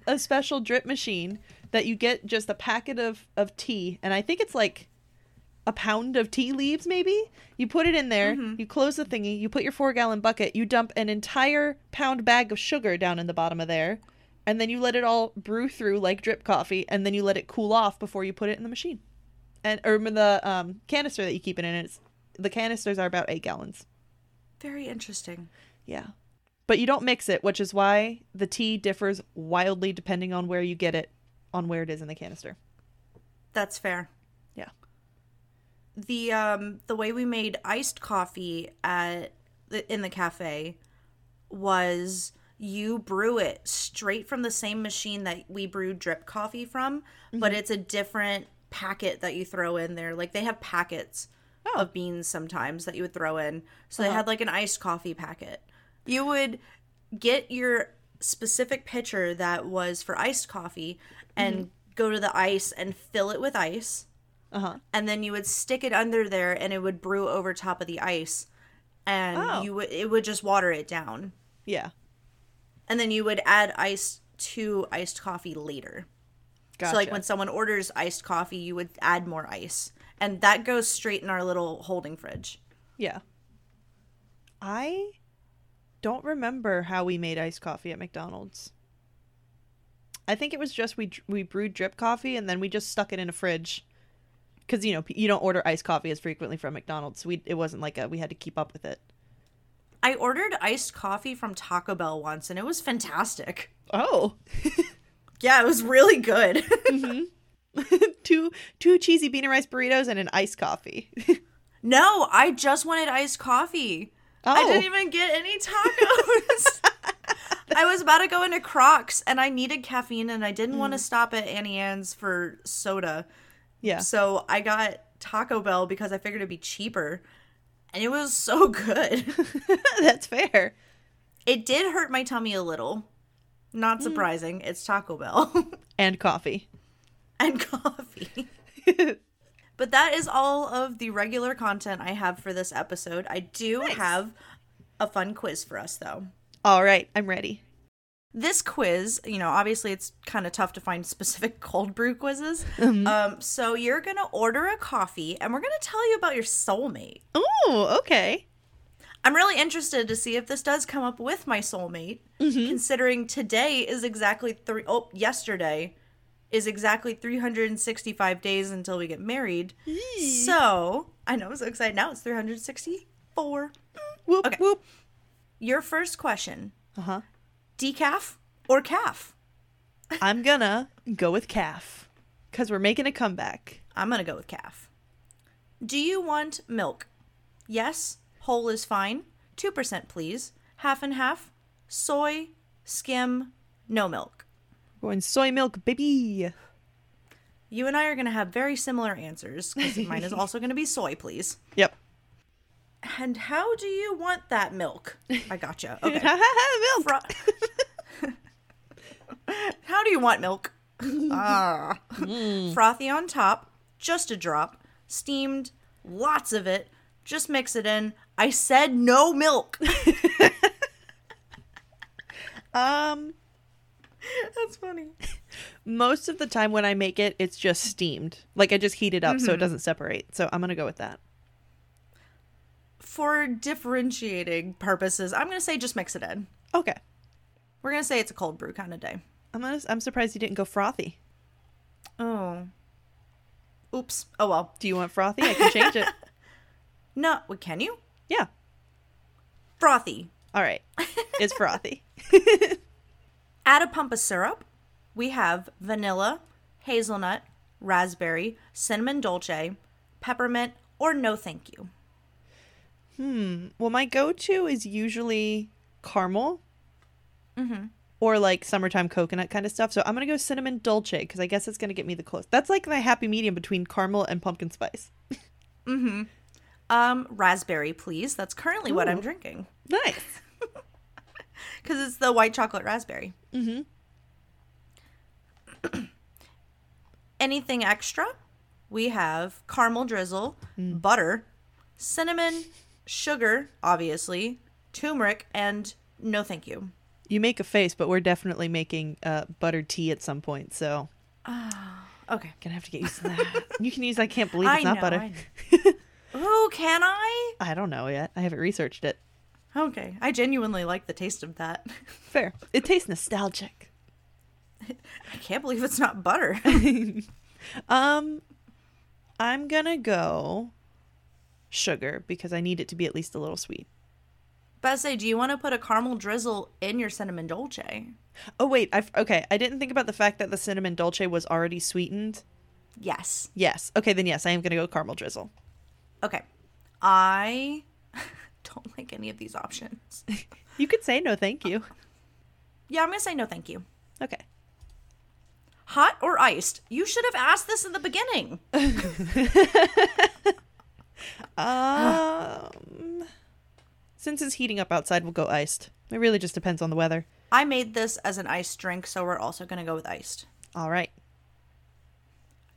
a special drip machine that you get just a packet of tea, and I think it's like a pound of tea leaves maybe. You put it in there, you close the thingy, you put your 4-gallon bucket, you dump an entire pound bag of sugar down in the bottom of there, and then you let it all brew through like drip coffee, and then you let it cool off before you put it in the machine. And or the canister that you keep it in, it's, the canisters are about 8 gallons. Very interesting. Yeah. But you don't mix it, which is why the tea differs wildly depending on where you get it, on where it is in the canister. That's fair. Yeah. The way we made iced coffee in the cafe was you brew it straight from the same machine that we brew drip coffee from, but it's a different packet that you throw in there. Like, they have packets of beans sometimes that you would throw in. So they had like an iced coffee packet. You would get your specific pitcher that was for iced coffee and go to the ice and fill it with ice. And then you would stick it under there and it would brew over top of the ice. And it would just water it down. Yeah. And then you would add ice to iced coffee later. Gotcha. So like when someone orders iced coffee, you would add more ice. And that goes straight in our little holding fridge. Yeah. I don't remember how we made iced coffee at McDonald's. I think it was just we brewed drip coffee and then we just stuck it in a fridge. Because, you know, you don't order iced coffee as frequently from McDonald's. So it wasn't like we had to keep up with it. I ordered iced coffee from Taco Bell once and it was fantastic. Oh. Yeah, it was really good. Two cheesy bean and rice burritos and an iced coffee. No, I just wanted iced coffee. Oh. I didn't even get any tacos. I was about to go into Crocs and I needed caffeine and I didn't want to stop at Auntie Anne's for soda. Yeah. So I got Taco Bell because I figured it'd be cheaper. And it was so good. That's fair. It did hurt my tummy a little. Not surprising. It's Taco Bell. And coffee. And coffee. But that is all of the regular content I have for this episode. I do have a fun quiz for us, though. All right. I'm ready. This quiz, you know, obviously it's kind of tough to find specific cold brew quizzes. So you're going to order a coffee, and we're going to tell you about your soulmate. Oh, okay. I'm really interested to see if this does come up with my soulmate, considering today is exactly yesterday is exactly 365 days until we get married. Yee. So, I know, I'm so excited now. It's 364. Whoop, okay. Whoop. Your first question. Decaf or calf? I'm gonna go with calf, because we're making a comeback. I'm going to go with calf. Do you want milk? Yes, whole is fine. 2% please. Half and half. Soy, skim, no milk. Going soy milk, baby. You and I are going to have very similar answers because mine is also going to be soy, please. Yep. And how do you want that milk? I gotcha. Okay. Milk. How do you want milk? Frothy on top, just a drop, steamed, lots of it, just mix it in. I said no milk. That's funny. Most of the time when I make it, it's just steamed. Like I just heat it up so it doesn't separate. So I'm going to go with that. For differentiating purposes, I'm going to say just mix it in. Okay. We're going to say it's a cold brew kind of day. I'm surprised you didn't go frothy. Oh. Oops. Oh, well. Do you want frothy? I can change it. No. Can you? Yeah. Frothy. All right. It's frothy. Add a pump of syrup. We have vanilla, hazelnut, raspberry, cinnamon dolce, peppermint, or no thank you. Well, my go-to is usually caramel or like summertime coconut kind of stuff. So I'm going to go cinnamon dolce because I guess it's going to get me the close. That's like my happy medium between caramel and pumpkin spice. Raspberry, please. That's currently what I'm drinking. Nice. Because it's the white chocolate raspberry. Anything extra? We have caramel drizzle, butter, cinnamon, sugar, obviously, turmeric, and no thank you. You make a face, but we're definitely making buttered tea at some point, so. Okay. Gonna have to get used to that. You can use I can't believe it's not butter. Ooh, can I? I don't know yet. I haven't researched it. Okay. I genuinely like the taste of that. Fair. It tastes nostalgic. I can't believe it's not butter. I'm gonna go sugar because I need it to be at least a little sweet. Bessé, do you want to put a caramel drizzle in your cinnamon dolce? Oh, wait. Okay. I didn't think about the fact that the cinnamon dolce was already sweetened. Yes. Yes. Okay, then yes, I am gonna go caramel drizzle. Okay. I don't like any of these options. You could say no thank you. Yeah, I'm gonna say no thank you. Okay. Hot or iced? You should have asked this in the beginning. Since it's heating up outside, we'll go iced. It really just depends on the weather. I made this as an iced drink, so we're also going to go with iced. All right.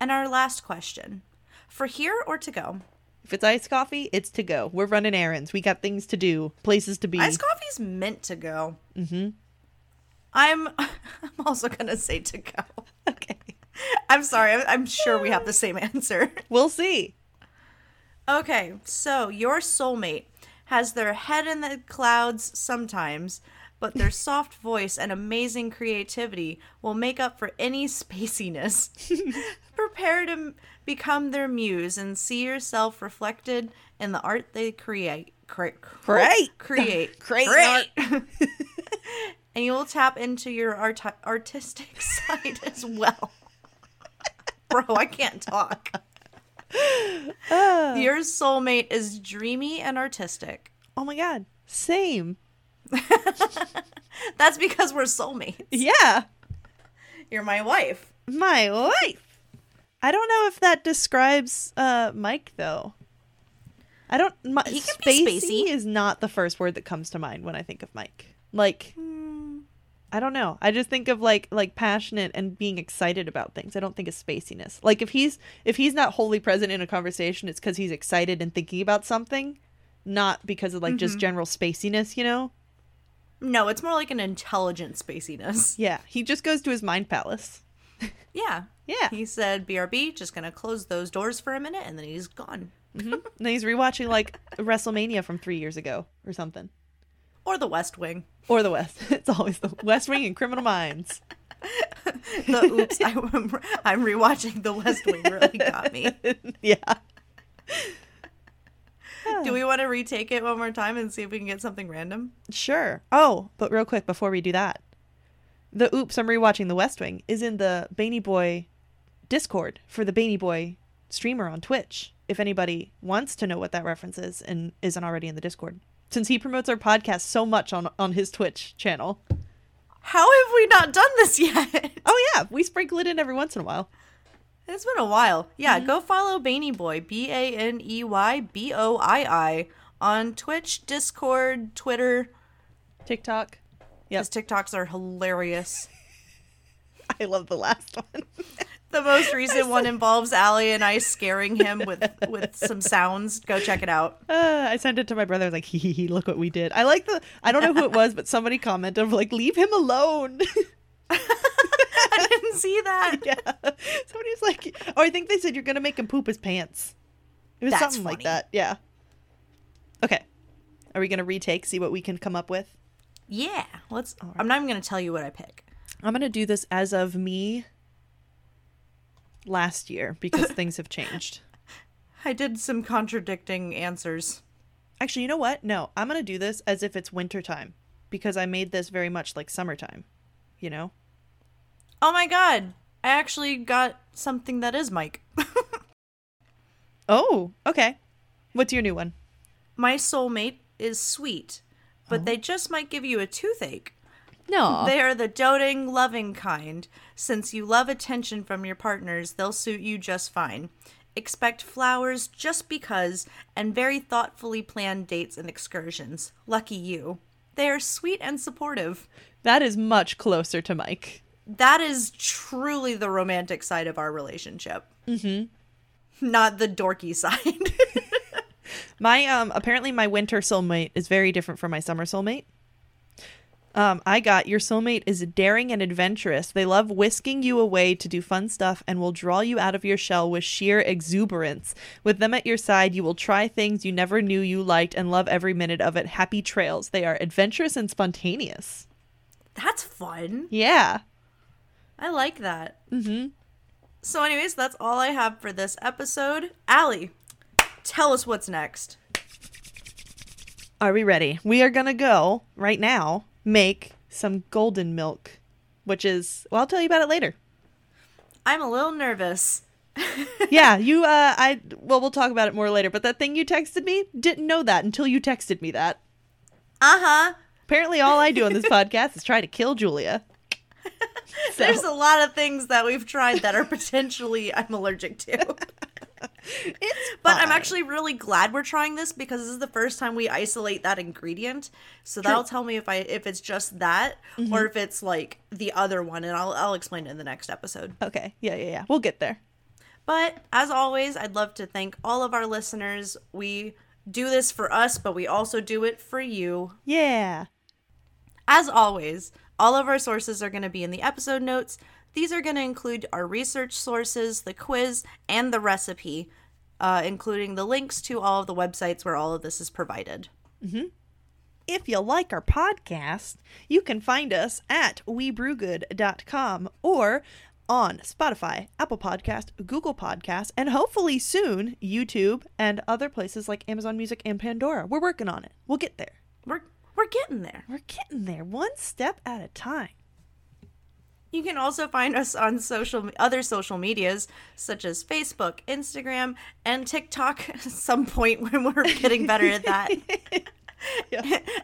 And our last question. For here or to go? If it's iced coffee, it's to go. We're running errands. We got things to do, places to be. Iced coffee's meant to go. I'm also going to say to go. Okay. I'm sorry. I'm sure we have the same answer. We'll see. Okay. So your soulmate has their head in the clouds sometimes, but their soft voice and amazing creativity will make up for any spaciness. Prepare to become their muse and see yourself reflected in the art they create. Create art. And you will tap into your artistic side as well. Bro, I can't talk. Your soulmate is dreamy and artistic. Oh my God. Same. That's because we're soulmates. Yeah. You're my wife. My wife. I don't know if that describes Mike, though. I don't. He can be spacey is not the first word that comes to mind when I think of Mike. Like, I don't know. I just think of like passionate and being excited about things. I don't think of spaciness. Like if he's not wholly present in a conversation, it's because he's excited and thinking about something, not because of like just general spaciness, you know? No, it's more like an intelligent spaciness. Yeah. He just goes to his mind palace. Yeah. Yeah. He said, BRB, just going to close those doors for a minute. And then he's gone. And then he's rewatching like WrestleMania from 3 years ago or something. Or the West Wing. Or the West. It's always the West Wing and Criminal Minds. Oops, I'm rewatching the West Wing really got me. Yeah. Do we want to retake it one more time and see if we can get something random? Sure. Oh, but real quick before we do that. The oops, I'm rewatching the West Wing is in the Baney Boy Discord for the Baney Boy streamer on Twitch, if anybody wants to know what that reference is and isn't already in the Discord, since he promotes our podcast so much on his Twitch channel. How have we not done this yet? Oh, yeah. We sprinkle it in every once in a while. It's been a while. Yeah, Go follow Baney Boy, BaneyBoii, on Twitch, Discord, Twitter. TikTok. Yep. His TikToks are hilarious. I love the last one. The most recent one involves Allie and I scaring him with some sounds. Go check it out. I sent it to my brother. I was like, hee, look what we did. I don't know who it was, but somebody commented, I'm like, leave him alone. I didn't see that. Yeah. Somebody was like, oh, I think they said you're going to make him poop his pants. It was something funny like that. Yeah. Okay. Are we going to retake, see what we can come up with? Yeah. Let's. Right. I'm not even going to tell you what I pick. I'm going to do this as of me last year because things have changed. I did some contradicting answers. Actually, you know what? No, I'm going to do this as if it's wintertime because I made this very much like summertime, you know? Oh my God. I actually got something that is Mike. Oh, okay. What's your new one? My soulmate is sweet, but they just might give you a toothache. No. They are the doting, loving kind. Since you love attention from your partners, they'll suit you just fine. Expect flowers just because and very thoughtfully planned dates and excursions. Lucky you. They are sweet and supportive. That is much closer to Mike. That is truly the romantic side of our relationship. Mm-hmm. Not the dorky side. Apparently my winter soulmate is very different from my summer soulmate. I got your soulmate is daring and adventurous. They love whisking you away to do fun stuff and will draw you out of your shell with sheer exuberance. With them at your side, you will try things you never knew you liked and love every minute of it. Happy trails. They are adventurous and spontaneous. That's fun. Yeah. I like that. Mm-hmm. So anyways, that's all I have for this episode. Allie, tell us what's next. Are we ready? We are going to go right now make some golden milk, which is, well, I'll tell you about it later. I'm a little nervous. Yeah, you, we'll talk about it more later, but that thing you texted me, didn't know that until you texted me that. Uh-huh. Apparently all I do on this podcast is try to kill Julia. So. There's a lot of things that we've tried that are potentially I'm allergic to. But I'm actually really glad we're trying this because this is the first time we isolate that ingredient. So that'll tell me if it's just that or if it's like the other one, and I'll explain it in the next episode. Okay. Yeah. We'll get there. But as always, I'd love to thank all of our listeners. We do this for us, but we also do it for you. Yeah. As always, all of our sources are going to be in the episode notes. These are going to include our research sources, the quiz, and the recipe, including the links to all of the websites where all of this is provided. Mm-hmm. If you like our podcast, you can find us at webrewgood.com or on Spotify, Apple Podcast, Google Podcast, and hopefully soon YouTube and other places like Amazon Music and Pandora. We're working on it. We'll get there. We're getting there. We're getting there. One step at a time. You can also find us on other social medias, such as Facebook, Instagram, and TikTok at some point when we're getting better at that,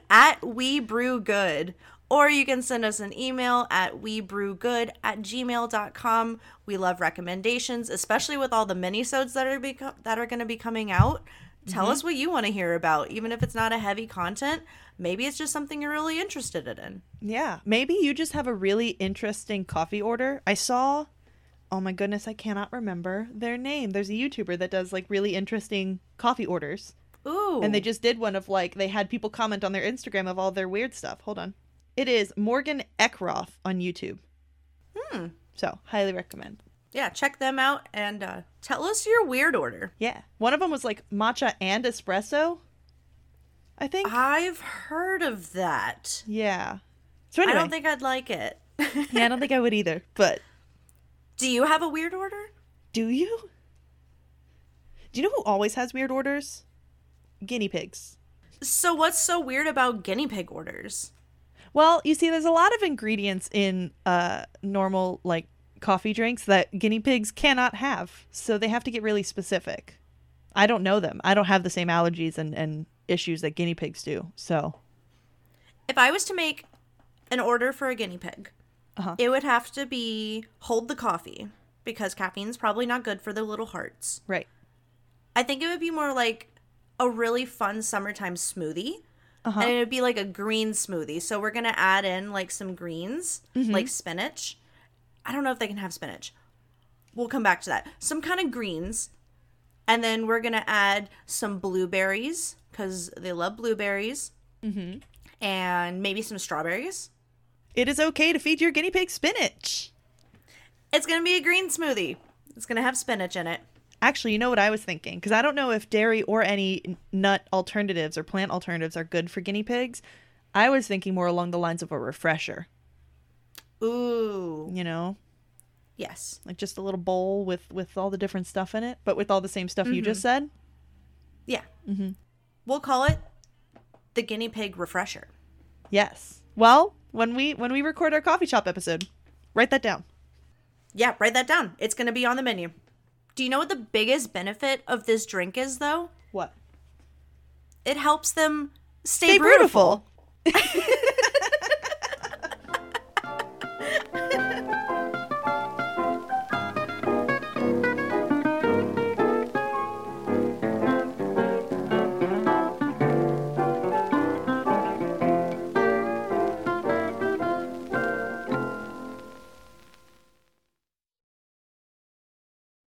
at We Brew Good. Or you can send us an email at webrewgood@gmail.com. We love recommendations, especially with all the minisodes that are going to be coming out. Tell us what you want to hear about, even if it's not a heavy content. Maybe it's just something you're really interested in. Yeah. Maybe you just have a really interesting coffee order. I saw, oh my goodness, I cannot remember their name. There's a YouTuber that does like really interesting coffee orders. Ooh. And they just did one of like, they had people comment on their Instagram of all their weird stuff. Hold on. It is Morgan Eckroth on YouTube. So highly recommend. Yeah, check them out and tell us your weird order. Yeah. One of them was like matcha and espresso, I think. I've heard of that. Yeah. So anyway. I don't think I'd like it. Yeah, I don't think I would either, but. Do you have a weird order? Do you? Do you know who always has weird orders? Guinea pigs. So what's so weird about guinea pig orders? Well, you see, there's a lot of ingredients in normal, like, coffee drinks that guinea pigs cannot have. So they have to get really specific. I don't know them. I don't have the same allergies and issues that guinea pigs do. So if I was to make an order for a guinea pig, it would have to be hold the coffee, because caffeine's probably not good for their little hearts. Right. I think it would be more like a really fun summertime smoothie. And it would be like a green smoothie. So we're going to add in like some greens, like spinach. I don't know if they can have spinach. We'll come back to that. Some kind of greens. And then we're going to add some blueberries, because they love blueberries. And maybe some strawberries. It is okay to feed your guinea pig spinach. It's going to be a green smoothie. It's going to have spinach in it. Actually, you know what I was thinking? Because I don't know if dairy or any nut alternatives or plant alternatives are good for guinea pigs. I was thinking more along the lines of a refresher. Ooh. You know? Yes. Like just a little bowl with all the different stuff in it, but with all the same stuff you just said? Yeah. We'll call it the guinea pig refresher. Yes. Well, when we record our coffee shop episode, write that down. Yeah, write that down. It's going to be on the menu. Do you know what the biggest benefit of this drink is, though? What? It helps them stay beautiful.